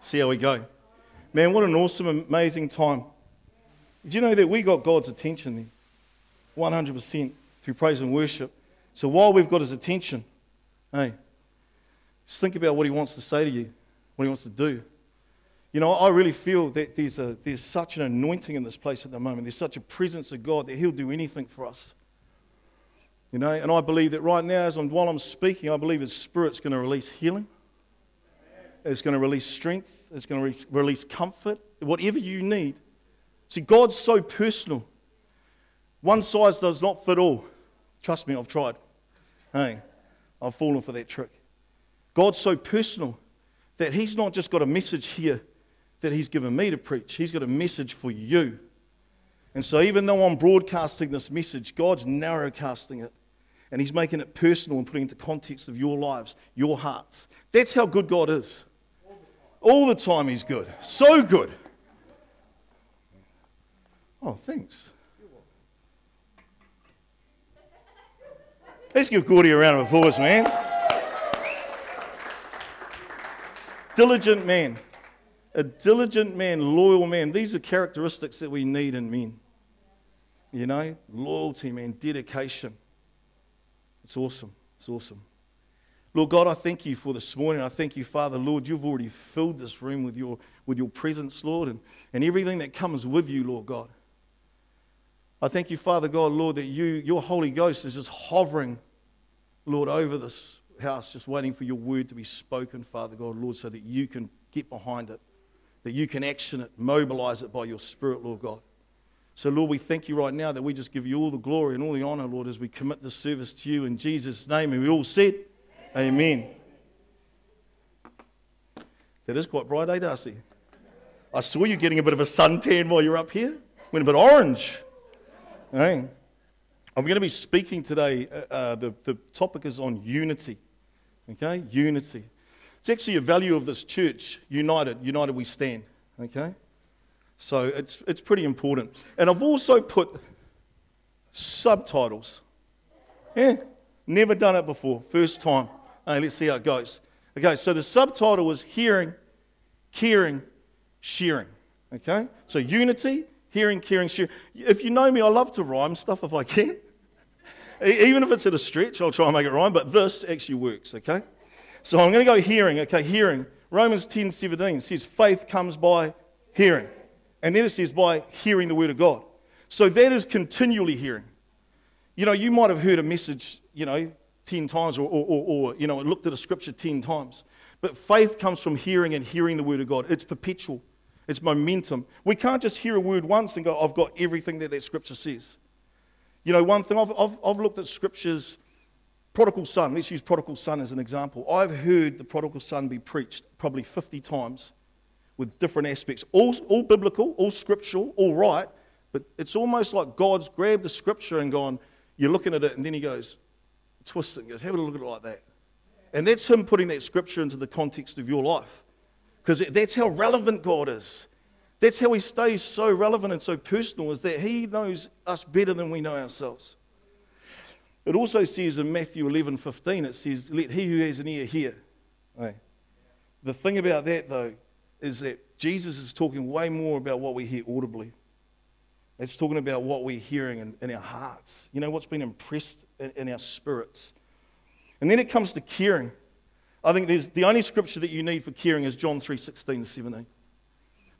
See how we go. Man, what an awesome, amazing time. Did you know that we got God's attention then? 100% through praise and worship. So while we've got his attention, hey, just think about what he wants to say to you, what he wants to do. You know, I really feel that there's such an anointing in this place at the moment. There's such a presence of God that he'll do anything for us. You know, and I believe that right now, while I'm speaking, I believe his Spirit's going to release healing. It's going to release strength. It's going to release comfort. Whatever you need. See, God's so personal. One size does not fit all. Trust me, I've tried. Hey, I've fallen for that trick. God's so personal that he's not just got a message here that he's given me to preach. He's got a message for you. And so even though I'm broadcasting this message, God's narrowcasting it. And he's making it personal and putting it into context of your lives, your hearts. That's how good God is. All the time he's good. So good. Oh, thanks. Let's give Gordy a round of applause, man. Diligent man. A diligent man, loyal man. These are characteristics that we need in men. You know, loyalty, man, dedication. It's awesome. It's awesome. Lord God, I thank you for this morning. I thank you, Father, Lord, you've already filled this room with your presence, Lord, and everything that comes with you, Lord God. I thank you, Father God, Lord, that your Holy Ghost is just hovering, Lord, over this house, just waiting for your word to be spoken, Father God, Lord, so that you can get behind it, that you can action it, mobilize it by your Spirit, Lord God. So, Lord, we thank you right now that we just give you all the glory and all the honor, Lord, as we commit this service to you in Jesus' name. And we all said, Amen. That is quite bright, eh, Darcy? I saw you getting a bit of a suntan while you were up here. Went a bit orange. Hey. I'm going to be speaking today. The topic is on unity. Okay? Unity. It's actually a value of this church. United. United we stand. Okay? So it's pretty important. And I've also put subtitles. Yeah. Never done it before. First time. Hey, let's see how it goes. Okay, so the subtitle was hearing, caring, sharing. Okay? So unity, hearing, caring, sharing. If you know me, I love to rhyme stuff if I can. Even if it's at a stretch, I'll try and make it rhyme, but this actually works, okay? So I'm going to go hearing. Okay, hearing. Romans 10:17 says faith comes by hearing. And then it says by hearing the word of God. So that is continually hearing. You know, you might have heard a message, you know, 10 times or you know, looked at a scripture 10 times. But faith comes from hearing and hearing the word of God. It's perpetual. It's momentum. We can't just hear a word once and go, I've got everything that scripture says. You know, one thing, I've looked at scriptures, prodigal son. Let's use prodigal son as an example. I've heard the prodigal son be preached probably 50 times with different aspects. All biblical, all scriptural, all right. But it's almost like God's grabbed the scripture and gone, you're looking at it, and then he goes, twists it and goes, have a look at it like that. And that's him putting that scripture into the context of your life. Because that's how relevant God is. That's how he stays so relevant and so personal, is that he knows us better than we know ourselves. It also says in Matthew 11:15, it says, let he who has an ear hear. Hey. The thing about that, though, is that Jesus is talking way more about what we hear audibly. It's talking about what we're hearing in our hearts. You know, what's been impressed in our spirits. And then it comes to caring. I think the only scripture that you need for caring is John 3:16-17.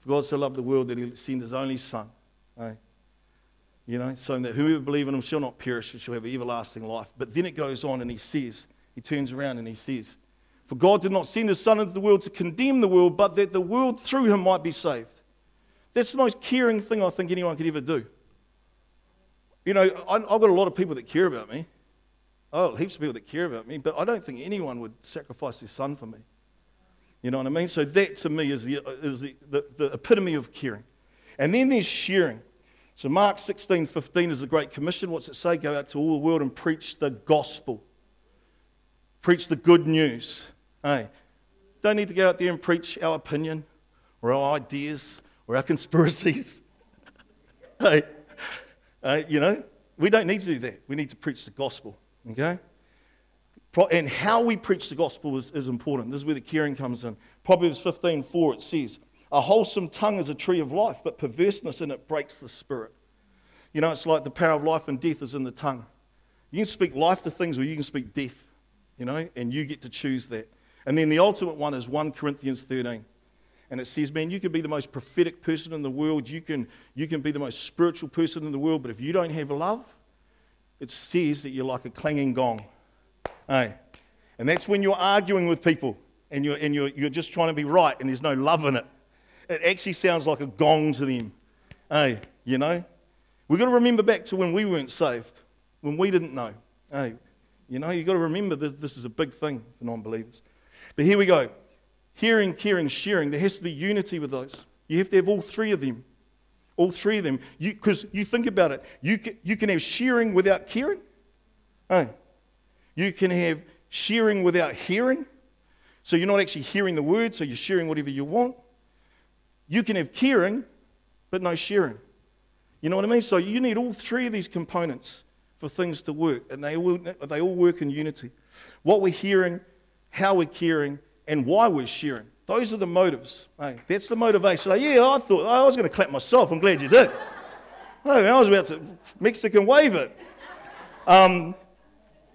For God so loved the world that he sent his only son. Eh? You know, so that whoever believes in him shall not perish, but shall have everlasting life. But then it goes on and he turns around and he says, for God did not send his son into the world to condemn the world, but that the world through him might be saved. That's the most caring thing I think anyone could ever do. You know, I've got a lot of people that care about me. Oh, heaps of people that care about me, but I don't think anyone would sacrifice their son for me. You know what I mean? So that, to me, is the epitome of caring. And then there's sharing. So Mark 16:15 is the Great Commission. What's it say? Go out to all the world and preach the gospel. Preach the good news. Hey, don't need to go out there and preach our opinion or our ideas or our conspiracies. Hey, you know, we don't need to do that. We need to preach the gospel, okay? And how we preach the gospel is important. This is where the caring comes in. Proverbs 15:4, it says, "A wholesome tongue is a tree of life, but perverseness in it breaks the spirit." You know, it's like the power of life and death is in the tongue. You can speak life to things or you can speak death, you know, and you get to choose that. And then the ultimate one is 1 Corinthians 13. And it says, man, you could be the most prophetic person in the world. You can be the most spiritual person in the world. But if you don't have love, it says that you're like a clanging gong. Hey. And that's when you're arguing with people and you're just trying to be right and there's no love in it. It actually sounds like a gong to them. Hey, you know? We've got to remember back to when we weren't saved, when we didn't know. Hey, you know, you've got to remember that this is a big thing for non-believers. But here we go. Hearing, caring, sharing. There has to be unity with those. You have to have all three of them. All three of them. Because you think about it. You can have sharing without caring. Hey. You can have sharing without hearing. So you're not actually hearing the word, so you're sharing whatever you want. You can have caring, but no sharing. You know what I mean? So you need all three of these components for things to work, and they all work in unity. What we're hearing, how we're caring, and why we're sharing. Those are the motives. Hey, that's the motivation. Like, yeah, I was going to clap myself. I'm glad you did. I was about to Mexican wave it.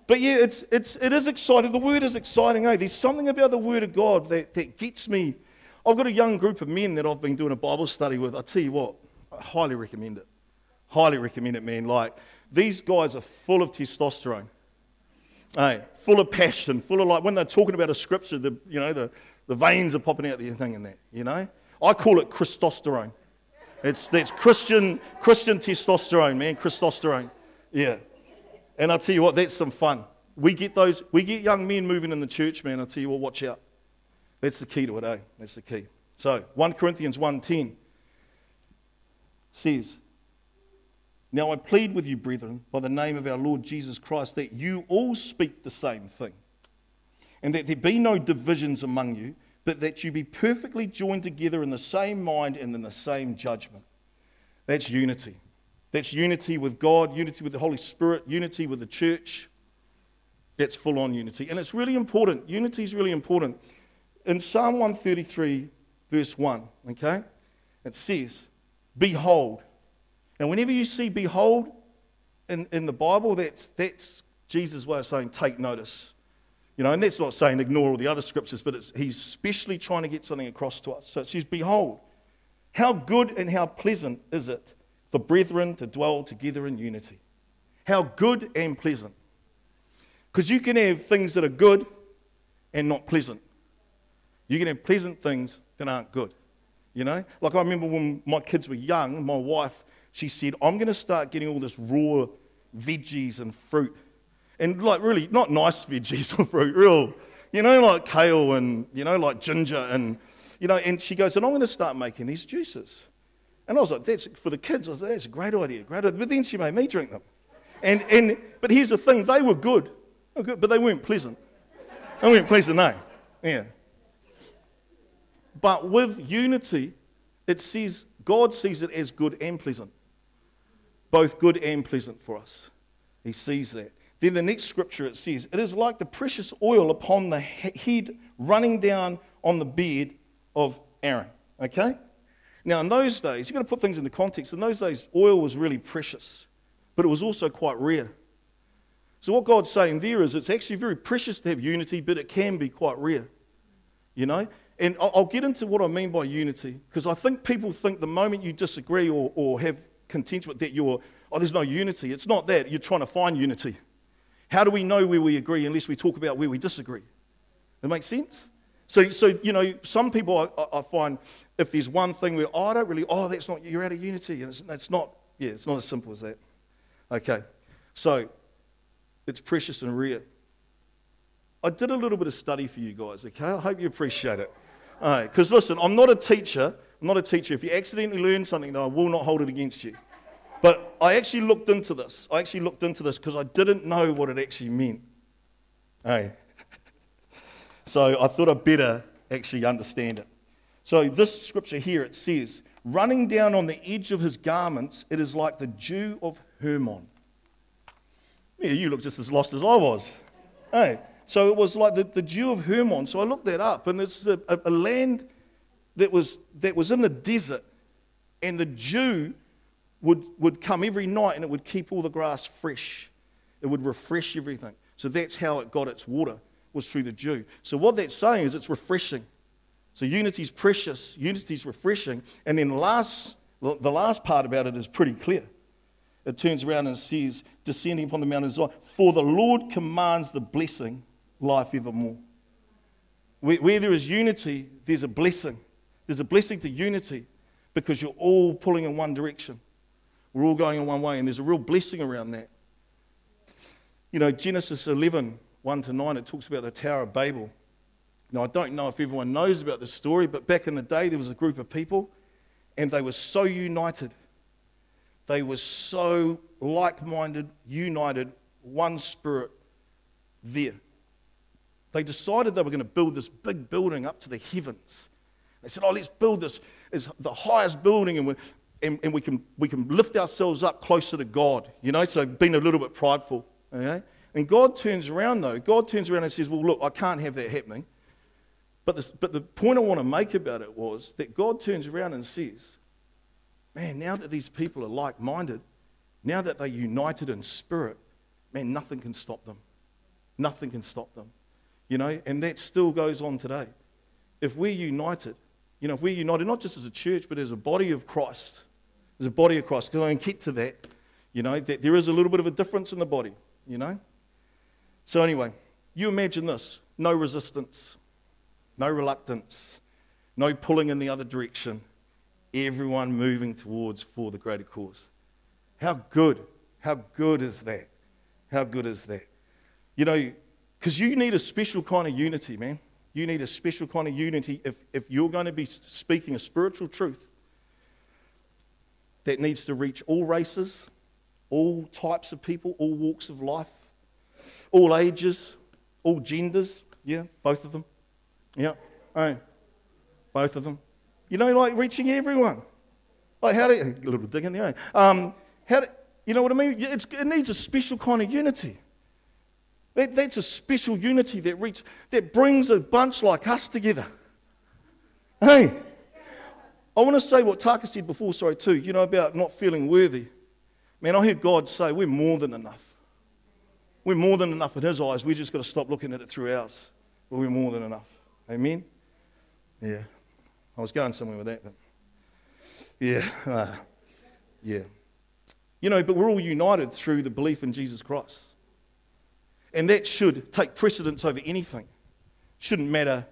But yeah, it is exciting. The word is exciting. Eh? There's something about the word of God that gets me. I've got a young group of men that I've been doing a Bible study with. I tell you what, I highly recommend it. Highly recommend it, man. Like, these guys are full of testosterone. Eh? Full of passion. Full of, like, when they're talking about a scripture, the veins are popping out the thing and that, you know. I call it Christosterone. That's Christian testosterone, man. Christosterone. Yeah. And I'll tell you what, that's some fun. We get young men moving in the church, man. I'll tell you what, watch out. That's the key to it, eh? That's the key. So 1 Corinthians 1:10 says, "Now I plead with you, brethren, by the name of our Lord Jesus Christ, that you all speak the same thing, and that there be no divisions among you, but that you be perfectly joined together in the same mind and in the same judgment." That's unity. That's unity with God, unity with the Holy Spirit, unity with the church. That's full-on unity. And it's really important. Unity is really important. In Psalm 133, verse 1, okay, it says, "Behold." And whenever you see "behold" in the Bible, that's Jesus' way of saying take notice. You know, and that's not saying ignore all the other scriptures, but he's especially trying to get something across to us. So it says, "Behold, how good and how pleasant is it for brethren to dwell together in unity." How good and pleasant. Because you can have things that are good and not pleasant. You can have pleasant things that aren't good. You know? Like, I remember when my kids were young, my wife, she said, "I'm going to start getting all this raw veggies and fruit." And, like, really, not nice veggies or fruit, real, you know, like kale and, you know, like ginger and, you know, and she goes, "And I'm going to start making these juices." And I was like, "That's for the kids." I was like, "That's a great idea, great idea." But then she made me drink them. But here's the thing, they were good. They were good, but they weren't pleasant. They weren't pleasant, no. Yeah. But with unity, it says God sees it as good and pleasant. Both good and pleasant for us. He sees that. Then the next scripture, it says, "It is like the precious oil upon the head running down on the beard of Aaron." Okay? Now, in those days, you've got to put things into context. In those days, oil was really precious, but it was also quite rare. So what God's saying there is it's actually very precious to have unity, but it can be quite rare, you know? And I'll get into what I mean by unity, because I think people think the moment you disagree or have contention with that, there's no unity. It's not that. You're trying to find unity. How do we know where we agree unless we talk about where we disagree? That makes sense? So you know, some people I find, if there's one thing where that's not, you're out of unity, and it's not as simple as that. Okay, so it's precious and rare. I did a little bit of study for you guys. Okay, I hope you appreciate it. All right, because listen, I'm not a teacher. If you accidentally learn something, though, I will not hold it against you. But I actually looked into this. Because I didn't know what it actually meant. Hey. So I thought I'd better actually understand it. So this scripture here, it says, "Running down on the edge of his garments, it is like the dew of Hermon." Yeah, you look just as lost as I was. Hey, So it was like the dew of Hermon. So I looked that up, and it's a land that was in the desert, and the dew would come every night, and it would keep all the grass fresh. It would refresh everything. So that's how it got its water, was through the dew. So what that's saying is it's refreshing. So unity's precious, unity's refreshing. And then the last part about it is pretty clear. It turns around and says, descending upon the mountain Zion, for the Lord commands the blessing, life evermore. Where there is unity, there's a blessing. There's a blessing to unity because you're all pulling in one direction. We're all going in one way, and there's a real blessing around that. You know, Genesis 11, 1-9, it talks about the Tower of Babel. Now, I don't know if everyone knows about this story, but back in the day, there was a group of people, and they were so united. They were so like-minded, united, one spirit there. They decided they were going to build this big building up to the heavens. They said, let's build this. It's the highest building, and we can lift ourselves up closer to God. You know, so being a little bit prideful. Okay? And God turns around, though. God turns around and says, well, look, I can't have that happening. But the point I want to make about it was that God turns around and says, man, now that these people are like-minded, now that they're united in spirit, man, nothing can stop them. Nothing can stop them. You know, and that still goes on today. If we're united, you know, if we're united not just as a church, but as a body of Christ, as a body of Christ, because I can get to that, you know, that there is a little bit of a difference in the body, you know. So anyway, you imagine this, no resistance, no reluctance, no pulling in the other direction. Everyone moving towards for the greater cause. How good. How good is that? How good is that? You know, because you need a special kind of unity, man. You need a special kind of unity if you're going to be speaking a spiritual truth that needs to reach all races, all types of people, all walks of life, all ages, all genders. Yeah, both of them. Yeah, both of them. You know, like reaching everyone. Like how do you, a little dig in there? You know what I mean? It needs a special kind of unity. That's a special unity that brings a bunch like us together. Hey, I want to say what Taka said before, sorry too. You know about not feeling worthy. Man, I heard God say we're more than enough. We're more than enough in His eyes. We just got to stop looking at it through ours. But we're more than enough. Amen. Yeah. I was going somewhere with that, but yeah. You know, but we're all united through the belief in Jesus Christ. And that should take precedence over anything. Shouldn't matter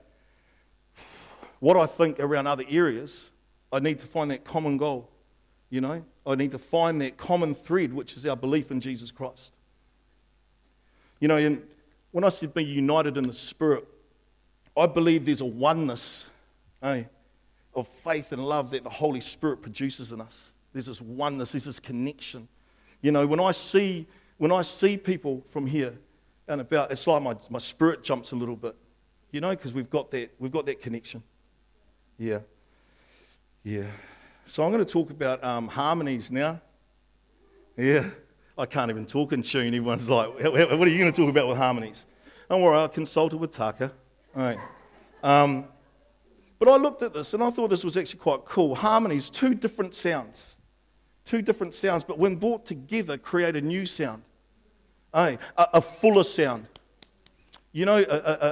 what I think around other areas. I need to find that common goal, you know. I need to find that common thread, which is our belief in Jesus Christ. You know, and when I said being united in the Spirit, I believe there's a oneness, of faith and love that the Holy Spirit produces in us. There's this oneness, there's this connection. You know, when I see people from here and about, it's like my spirit jumps a little bit, you know, because we've got that connection. Yeah. Yeah. So I'm going to talk about harmonies now. Yeah. I can't even talk in tune. Everyone's like, what are you going to talk about with harmonies? Don't worry, I consulted with Taka. All right. But I looked at this, and I thought this was actually quite cool. Harmonies, two different sounds, but when brought together, create a new sound, a fuller sound, you know,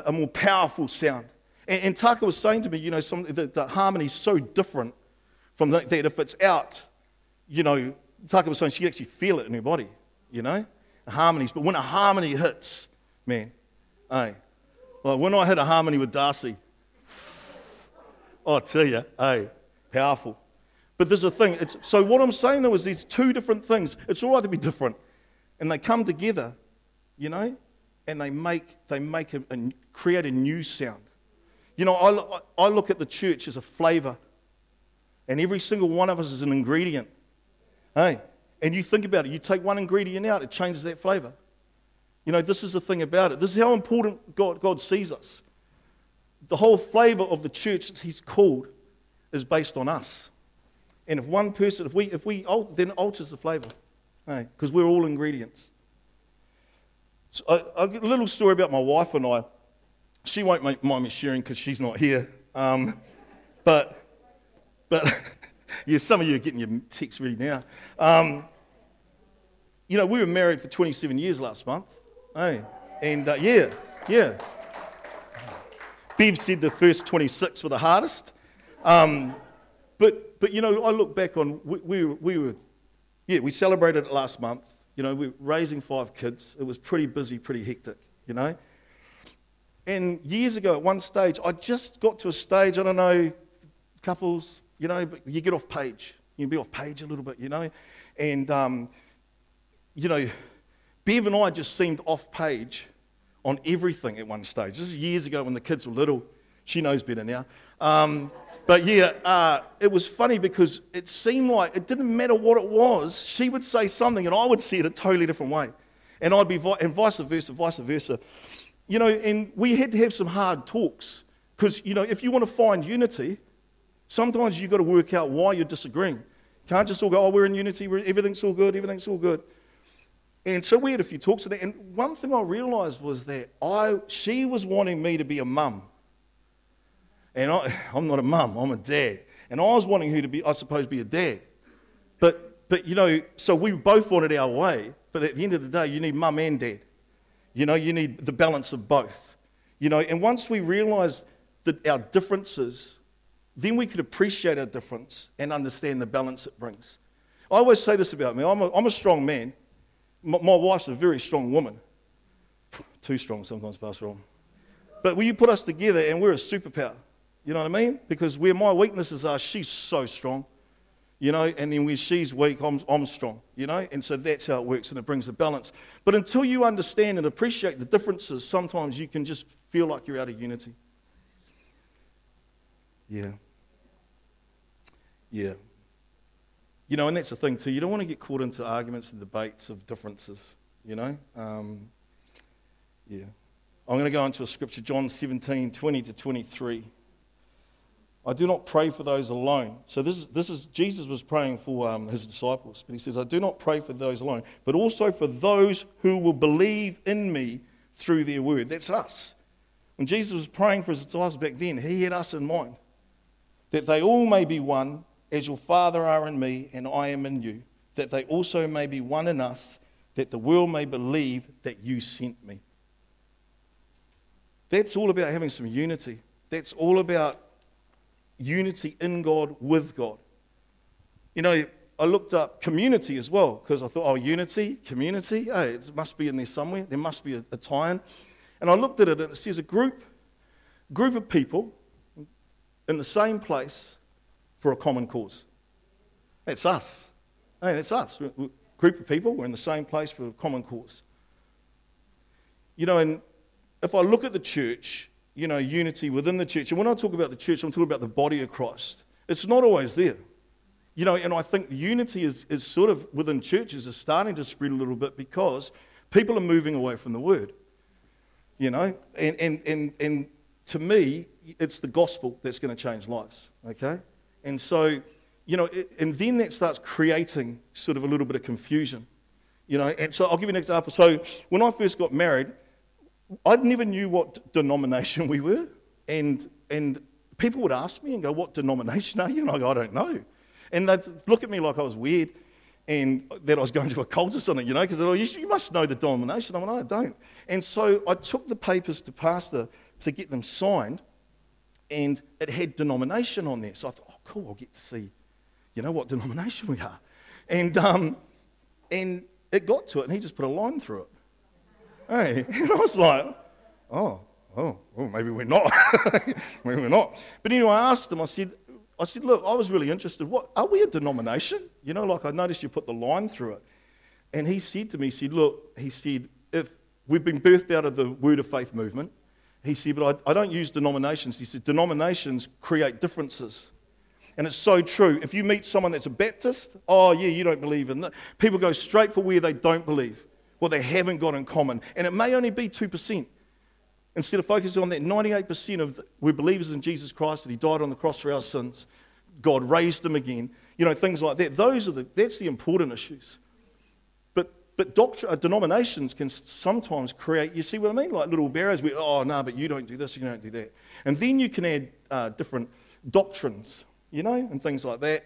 a more powerful sound. And Taka was saying to me, you know, the harmony is so different from that if it's out, you know, Taka was saying she could actually feel it in her body, you know, harmonies. But when a harmony hits, man, like when I hit a harmony with Darcy, I tell you, powerful. But there's a thing. So what I'm saying, though, is these two different things. It's all right to be different. And they come together, you know, and they create a new sound. You know, I look at the church as a flavour. And every single one of us is an ingredient. And you think about it. You take one ingredient out, it changes that flavour. You know, this is the thing about it. This is how important God sees us. The whole flavour of the church that He's called is based on us. And if one person, then it alters the flavour, because we're all ingredients. So I'll get a little story about my wife and I. She won't mind me sharing because she's not here. But yeah, some of you are getting your texts ready now. You know, we were married for 27 years last month. Hey, and yeah. Bev said the first 26 were the hardest. But you know, I look back on we celebrated it last month. You know, we were raising 5 kids. It was pretty busy, pretty hectic, you know. And years ago, at one stage, I just got to a stage, I don't know, couples, you know, but you get off page. You can be off page a little bit, you know. And, you know, Bev and I just seemed off page on everything at one stage. This is years ago when the kids were little. She knows better now. But it was funny because it seemed like it didn't matter what it was. She would say something and I would see it a totally different way. And I'd be, and vice versa. You know, and we had to have some hard talks because, you know, if you want to find unity, sometimes you've got to work out why you're disagreeing. Can't just all go, oh, we're in unity, everything's all good. And so we had a few talks of that. And one thing I realised was that she was wanting me to be a mum. And I'm not a mum, I'm a dad. And I was wanting her to be, I suppose, be a dad. But you know, so we both wanted our way. But at the end of the day, you need mum and dad. You know, you need the balance of both. You know, and once we realised that our differences, then we could appreciate our difference and understand the balance it brings. I always say this about me. I'm a strong man. My wife's a very strong woman. Too strong sometimes, Pastor Ron. But when you put us together and we're a superpower, you know what I mean? Because where my weaknesses are, she's so strong. You know, and then when she's weak, I'm strong, you know, and so that's how it works, and it brings the balance. But until you understand and appreciate the differences, sometimes you can just feel like you're out of unity. Yeah. You know, and that's the thing too, you don't want to get caught into arguments and debates of differences, you know. I'm going to go into a scripture, John 17:20-23. I do not pray for those alone. So this is Jesus was praying for his disciples, but he says, I do not pray for those alone, but also for those who will believe in me through their word. That's us. When Jesus was praying for his disciples back then, he had us in mind, that they all may be one, as your Father are in me and I am in you, that they also may be one in us, that the world may believe that you sent me. That's all about having some unity. That's all about unity in God, with God. You know, I looked up community as well because I thought, oh, unity, community, hey, it must be in there somewhere. There must be a tie-in. And I looked at it and it says a group of people in the same place for a common cause. That's us. Hey, that's us. We're a group of people, we're in the same place for a common cause. You know, and if I look at the church, you know, unity within the church. And when I talk about the church, I'm talking about the body of Christ. It's not always there. You know, and I think unity is sort of within churches is starting to spread a little bit because people are moving away from the word. You know, and to me, it's the gospel that's going to change lives, okay? And so, you know, and then that starts creating sort of a little bit of confusion, you know. And so I'll give you an example. So when I first got married, I never knew what denomination we were, and people would ask me and go, what denomination are you? And I go, I don't know. And they'd look at me like I was weird and that I was going to a cult or something, you know, because they're like, you must know the denomination. I'm like, no, I don't. And so I took the papers to pastor to get them signed, and it had denomination on there. So I thought, oh, cool, I'll get to see, you know, what denomination we are. And it got to it, and he just put a line through it. Hey, and I was like, oh, maybe we're not. Maybe we're not. But anyway, I asked him, I said, look, I was really interested. What, are we a denomination? You know, like I noticed you put the line through it. And he said to me, he said, if we've been birthed out of the Word of Faith movement, he said, but I don't use denominations. He said, denominations create differences. And it's so true. If you meet someone that's a Baptist, oh yeah, you don't believe in that. People go straight for where they don't believe. Well, they haven't got in common. And it may only be 2%. Instead of focusing on that 98% of we're believers in Jesus Christ, that he died on the cross for our sins, God raised him again, you know, things like that. That's the important issues. But But denominations can sometimes create, you see what I mean? Like little barriers where, oh, no, but you don't do this, you don't do that. And then you can add different doctrines, you know, and things like that.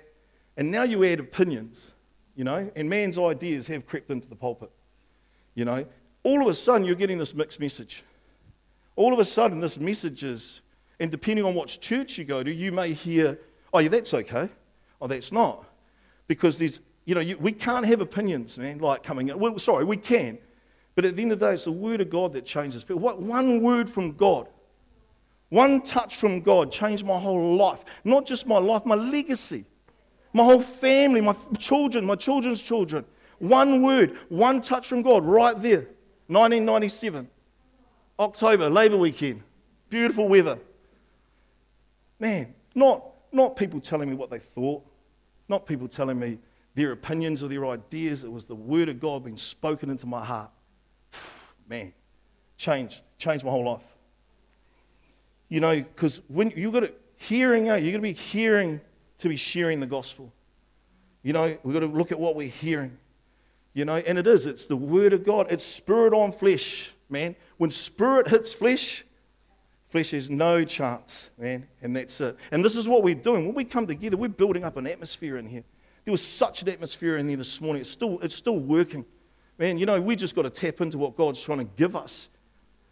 And now you add opinions, you know, and man's ideas have crept into the pulpit, you know. All of a sudden, you're getting this mixed message. All of a sudden, this message is, and depending on which church you go to, you may hear, oh, yeah, that's okay. Oh, that's not. Because there's, you know, we can't have opinions, man, like coming in. Well, sorry, we can. But at the end of the day, it's the Word of God that changes people. What one word from God, one touch from God changed my whole life. Not just my life, my legacy, my whole family, my children, my children's children. One word, one touch from God right there. 1997, October, Labour weekend, beautiful weather. Man, not people telling me what they thought, not people telling me their opinions or their ideas. It was the Word of God being spoken into my heart. Man, changed my whole life. You know, because when you've got to hearing out, you're going to be hearing to be sharing the gospel. You know, we've got to look at what we're hearing. You know, and it's the Word of God. It's spirit on flesh, man. When spirit hits flesh, flesh has no chance, man, and that's it. And this is what we're doing. When we come together, we're building up an atmosphere in here. There was such an atmosphere in there this morning. It's still working. Man, you know, we just got to tap into what God's trying to give us,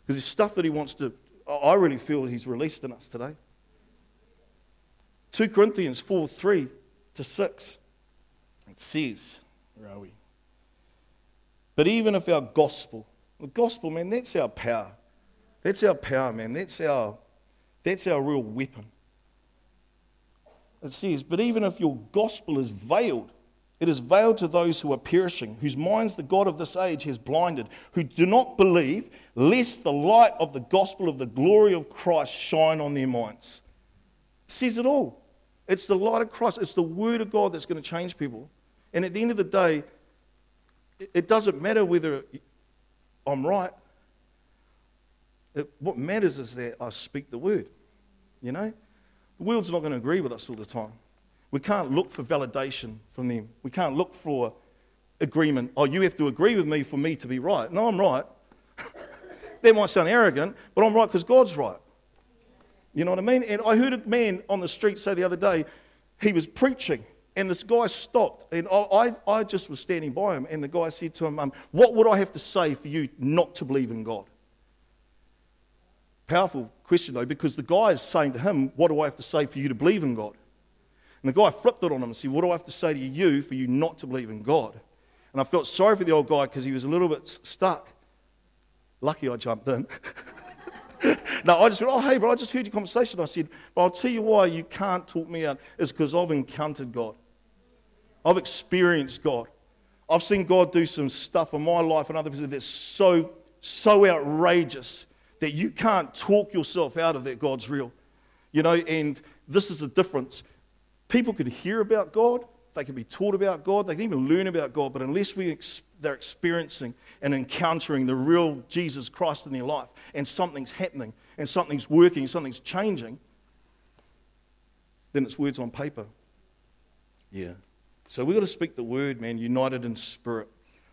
because there's stuff that he wants to, I really feel he's released in us today. 2 Corinthians 4:3-6, it says, where are we? But even if our gospel, the gospel, man, that's our power. That's our power, man. That's our real weapon. It says, but even if your gospel is veiled, it is veiled to those who are perishing, whose minds the God of this age has blinded, who do not believe, lest the light of the gospel of the glory of Christ shine on their minds. It says it all. It's the light of Christ. It's the Word of God that's going to change people. And at the end of the day, it doesn't matter whether I'm right. What matters is that I speak the word, you know. The world's not going to agree with us all the time. We can't look for validation from them. We can't look for agreement. Oh, you have to agree with me for me to be right. No, I'm right. That might sound arrogant, but I'm right because God's right. You know what I mean? And I heard a man on the street say the other day, he was preaching, and this guy stopped, and I just was standing by him, and the guy said to him, what would I have to say for you not to believe in God? Powerful question, though, because the guy is saying to him, what do I have to say for you to believe in God? And the guy flipped it on him and said, what do I have to say to you for you not to believe in God? And I felt sorry for the old guy because he was a little bit stuck. Lucky I jumped in. No, I just went, oh, hey, bro, I just heard your conversation. I said, but I'll tell you why you can't talk me out. It's because I've encountered God. I've experienced God. I've seen God do some stuff in my life and other people that's so outrageous that you can't talk yourself out of that God's real. You know, and this is the difference. People can hear about God. They can be taught about God. They can even learn about God. But unless they're experiencing and encountering the real Jesus Christ in their life, and something's happening, and something's working, something's changing, then it's words on paper. Yeah. So we've got to speak the word, man, united in spirit.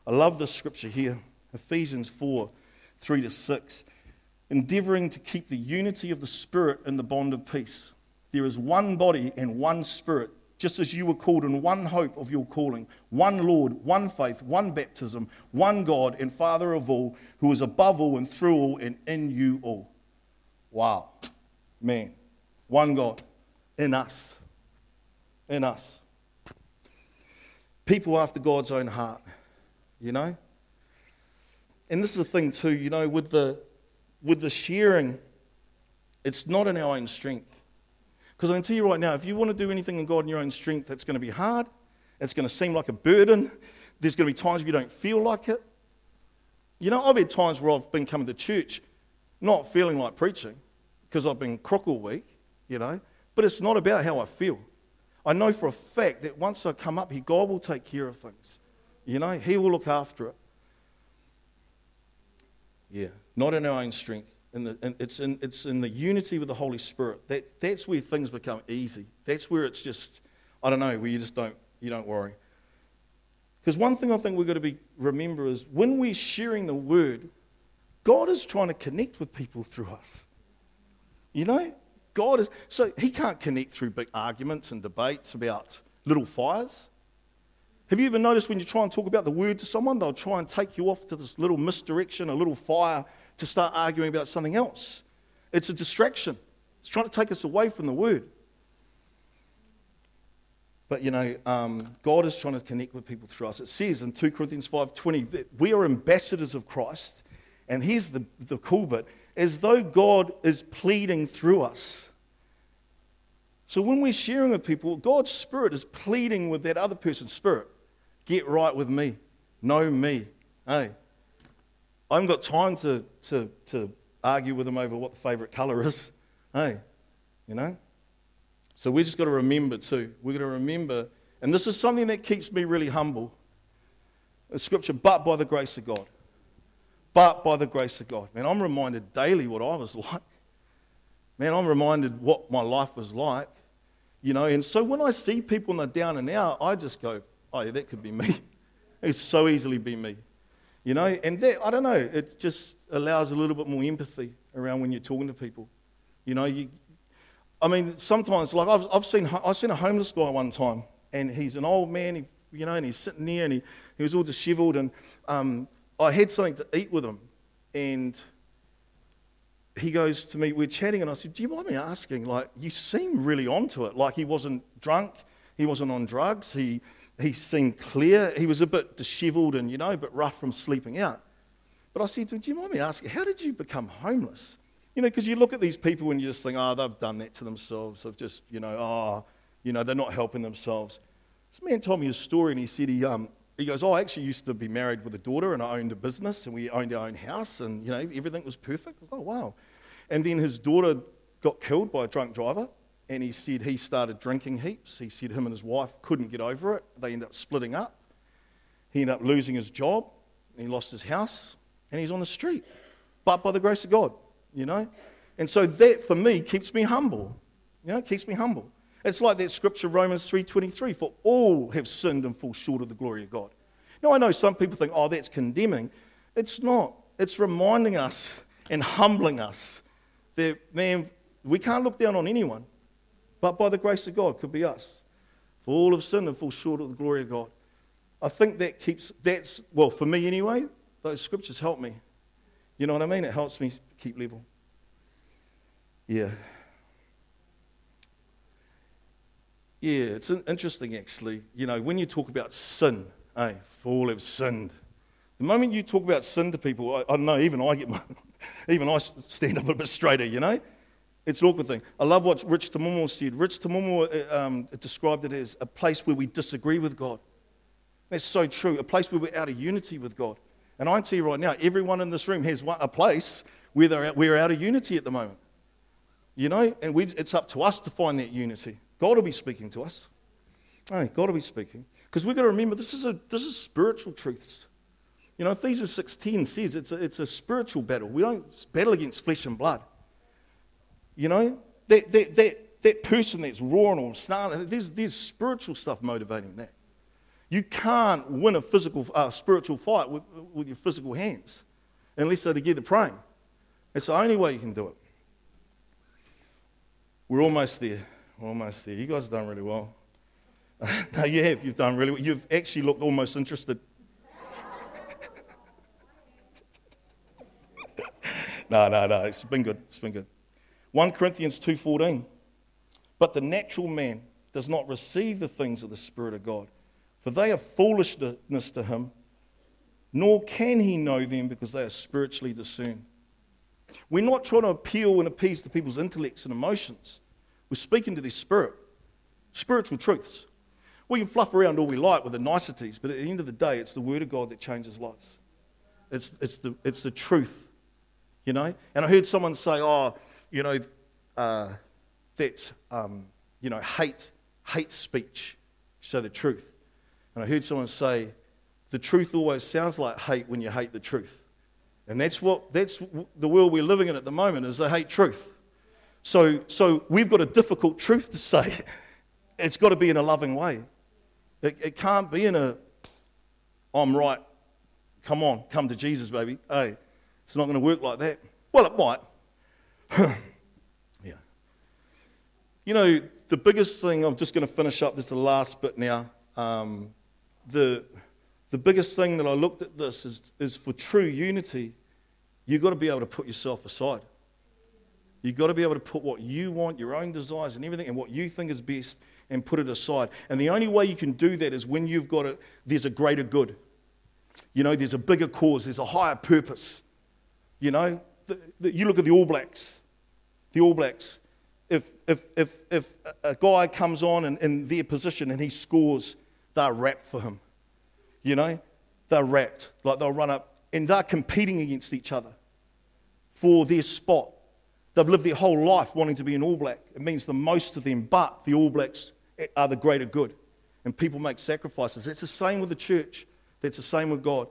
I love this scripture here, Ephesians 4:3-6. Endeavouring to keep the unity of the Spirit in the bond of peace. There is one body and one Spirit, just as you were called in one hope of your calling, one Lord, one faith, one baptism, one God and Father of all, who is above all and through all and in you all. Wow. Man. One God. In us. In us. People after God's own heart. You know? And this is the thing too, you know, with the sharing, it's not in our own strength. Because I can tell you right now, if you want to do anything in God in your own strength, that's going to be hard. It's going to seem like a burden. There's going to be times where you don't feel like it. You know, I've had times where I've been coming to church not feeling like preaching because I've been crook all week, you know. But it's not about how I feel. I know for a fact that once I come up here, God will take care of things. You know, he will look after it. Yeah. Not in our own strength. It's in the unity with the Holy Spirit. That's where things become easy. That's where it's just, I don't know, where you just don't worry. Because one thing I think we've got to remember is when we're sharing the word, God is trying to connect with people through us. You know, God is, so he can't connect through big arguments and debates about little fires. Have you ever noticed when you try and talk about the word to someone, they'll try and take you off to this little misdirection, a little fire, to start arguing about something else? It's a distraction. It's trying to take us away from the word. But, you know, God is trying to connect with people through us. It says in 2 Corinthians 5:20 that we are ambassadors of Christ. And here's the cool bit, as though God is pleading through us. So when we're sharing with people, God's Spirit is pleading with that other person's spirit. Get right with me. Know me. Hey, I haven't got time to argue with them over what the favourite colour is. Hey, you know? So we've just got to remember too. We've got to remember, and this is something that keeps me really humble. The scripture, but by the grace of God. But by the grace of God. Man, I'm reminded daily what I was like. Man, I'm reminded what my life was like. You know, and so when I see people and they're down and out, I just go, oh, yeah, that could be me. It could so easily be me. You know, and that, I don't know, it just allows a little bit more empathy around when you're talking to people. You know, I mean, sometimes, like I've seen a homeless guy one time, and he's an old man, you know, and he's sitting there, and he was all dishevelled, and I had something to eat with him, and he goes to me, we're chatting, and I said, do you mind me asking, like, you seem really onto it, like he wasn't drunk, he wasn't on drugs, he seemed clear, he was a bit dishevelled and, you know, a bit rough from sleeping out. But I said, do you mind me asking, how did you become homeless? You know, because you look at these people and you just think, oh, they've done that to themselves. They've just, you know, oh, you know, they're not helping themselves. This man told me his story, and he said he goes, I actually used to be married with a daughter, and I owned a business, and we owned our own house, and, you know, everything was perfect. I was, oh, wow. And then his daughter got killed by a drunk driver, and he said he started drinking heaps. He said him and his wife couldn't get over it. They ended up splitting up. He ended up losing his job, and he lost his house, and he's on the street, but by the grace of God. You know, and so that for me keeps me humble. You know, it keeps me humble. It's like that scripture, Romans 3:23, for all have sinned and fall short of the glory of God. Now, I know some people think, oh, that's condemning. It's not. It's reminding us and humbling us that, man, we can't look down on anyone, but by the grace of God, could be us. For all have sinned and fall short of the glory of God. I think that that's, well, for me anyway, those scriptures help me. You know what I mean? It helps me keep level. Yeah. Yeah, it's interesting actually. You know, when you talk about sin, hey, for all have sinned. The moment you talk about sin to people, I know even I get, even I stand up a bit straighter. You know, it's an awkward thing. I love what Rich Tamumo said. Rich Tamumo described it as a place where we disagree with God. That's so true. A place where we're out of unity with God. And I tell you right now, everyone in this room has a place where we're out of unity at the moment. You know, and it's up to us to find that unity. God will be speaking to us. Hey, God will be speaking. Because we've got to remember, this is spiritual truths. You know, Ephesians 6:10 says it's a spiritual battle. We don't battle against flesh and blood. You know, that person that's roaring or snarling, there's spiritual stuff motivating that. You can't win a physical, spiritual fight with your physical hands unless they're together praying. It's the only way you can do it. We're almost there. We're almost there. You guys have done really well. No, you have. You've done really well. You've actually looked almost interested. No. It's been good. It's been good. 1 Corinthians 2:14. But the natural man does not receive the things of the Spirit of God. For they are foolishness to him, nor can he know them because they are spiritually discerned. We're not trying to appeal and appease to people's intellects and emotions. We're speaking to their spirit, spiritual truths. We can fluff around all we like with the niceties, but at the end of the day, it's the Word of God that changes lives. It's the truth, you know. And I heard someone say, oh, you know, that's you know, hate speech. So the truth. And I heard someone say, the truth always sounds like hate when you hate the truth. And that's the world we're living in at the moment, is they hate truth. So we've got a difficult truth to say. It's got to be in a loving way. It can't be in a I'm right, come on, come to Jesus, baby. Hey, it's not going to work like that. Well, it might. Yeah. You know, the biggest thing, I'm just going to finish up, this is the last bit now. The biggest thing that I looked at this is for true unity, you've got to be able to put yourself aside. You've got to be able to put what you want, your own desires and everything, and what you think is best, and put it aside. And the only way you can do that is when you've got it, there's a greater good. You know, there's a bigger cause, there's a higher purpose. You know, you look at the All Blacks. The All Blacks. If a guy comes on in their position and he scores, they're wrapped for him. You know, they're wrapped. Like they'll run up and they're competing against each other for their spot. They've lived their whole life wanting to be an All Black. It means the most to them, but the All Blacks are the greater good. And people make sacrifices. That's the same with the church. That's the same with God.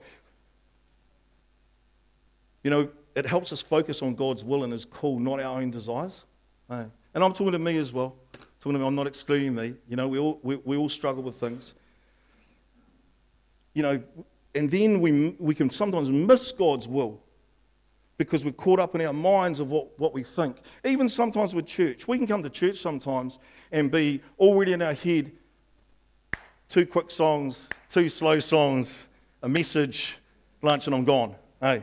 You know, it helps us focus on God's will and His call, not our own desires. And I'm talking to me as well. I'm not excluding me. You know, we all struggle with things. You know, and then we can sometimes miss God's will because we're caught up in our minds of what we think. Even sometimes with church. We can come to church sometimes and be already in our head, 2 quick songs, 2 slow songs, a message, lunch and I'm gone. Hey,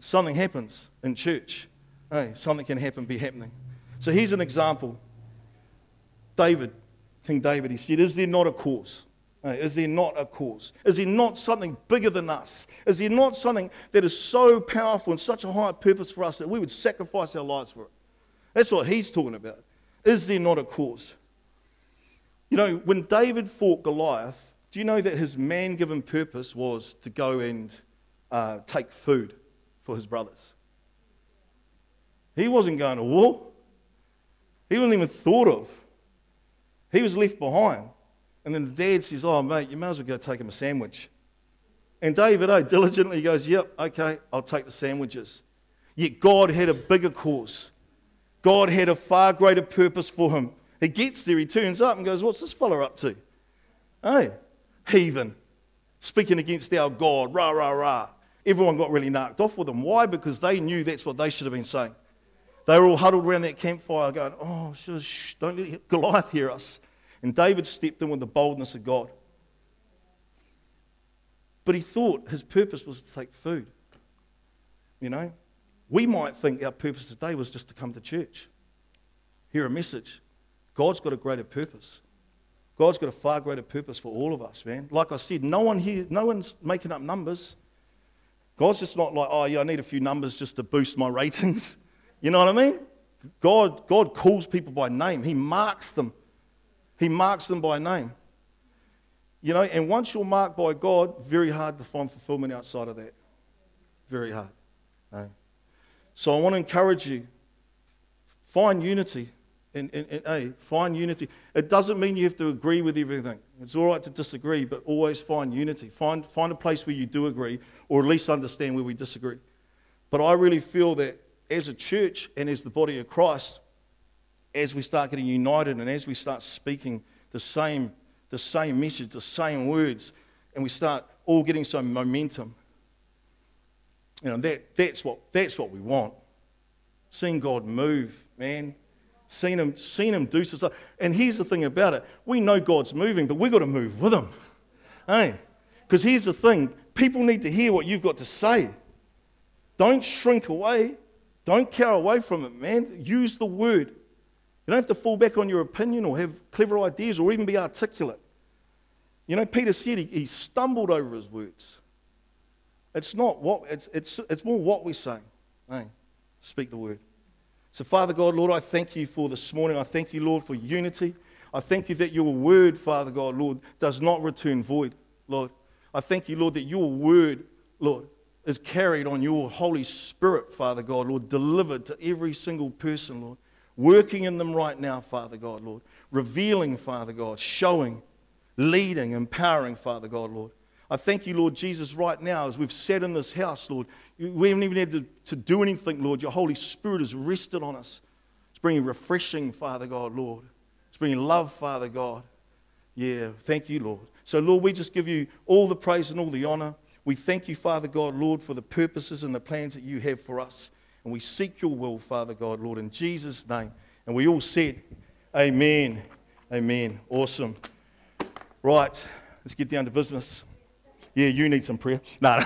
something happens in church. Hey, something can be happening. So here's an example. David, King David, he said, is there not a cause? Is there not a cause? Is there not something bigger than us? Is there not something that is so powerful and such a high purpose for us that we would sacrifice our lives for it? That's what he's talking about. Is there not a cause? You know, when David fought Goliath, do you know that his man-given purpose was to go and take food for his brothers? He wasn't going to war. He wasn't even thought of. He was left behind. And then the dad says, oh, mate, you may as well go take him a sandwich. And David, diligently goes, yep, okay, I'll take the sandwiches. Yet God had a bigger cause. God had a far greater purpose for him. He gets there, he turns up and goes, what's this fella up to? Hey, heathen, speaking against our God, rah, rah, rah. Everyone got really knocked off with him. Why? Because they knew that's what they should have been saying. They were all huddled around that campfire going, oh, shh, don't let Goliath hear us. And David stepped in with the boldness of God. But he thought his purpose was to take food. You know, we might think our purpose today was just to come to church, hear a message. God's got a greater purpose. God's got a far greater purpose for all of us, man. Like I said, no one here, no one's making up numbers. God's just not like, oh, yeah, I need a few numbers just to boost my ratings. You know what I mean? God calls people by name. He marks them. He marks them by name. You know, and once you're marked by God, very hard to find fulfillment outside of that. Very hard. No. So I want to encourage you, find unity. Find unity. It doesn't mean you have to agree with everything. It's all right to disagree, but always find unity. Find a place where you do agree, or at least understand where we disagree. But I really feel that as a church and as the body of Christ, as we start getting united and as we start speaking the same message, the same words, and we start all getting some momentum, you know, that's what we want. Seeing God move, man. Seeing him do stuff. And here's the thing about it. We know God's moving, but we've got to move with him. Hey? Because here's the thing. People need to hear what you've got to say. Don't shrink away. Don't cower away from it, man. Use the word. You don't have to fall back on your opinion or have clever ideas or even be articulate. You know, Peter said he stumbled over his words. It's not what, it's more what we say. Hey, speak the word. So Father God, Lord, I thank you for this morning. I thank you, Lord, for unity. I thank you that your word, Father God, Lord, does not return void, Lord. I thank you, Lord, that your word, Lord, is carried on your Holy Spirit, Father God, Lord, delivered to every single person, Lord. Working in them right now, Father God, Lord. Revealing, Father God, showing, leading, empowering, Father God, Lord. I thank you, Lord Jesus, right now as we've sat in this house, Lord. We haven't even had to do anything, Lord. Your Holy Spirit has rested on us. It's bringing refreshing, Father God, Lord. It's bringing love, Father God. Yeah, thank you, Lord. So, Lord, we just give you all the praise and all the honor. We thank you, Father God, Lord, for the purposes and the plans that you have for us. And we seek your will, Father God, Lord, in Jesus' name. And we all said, amen. Amen. Awesome. Right, let's get down to business. Yeah, you need some prayer. No.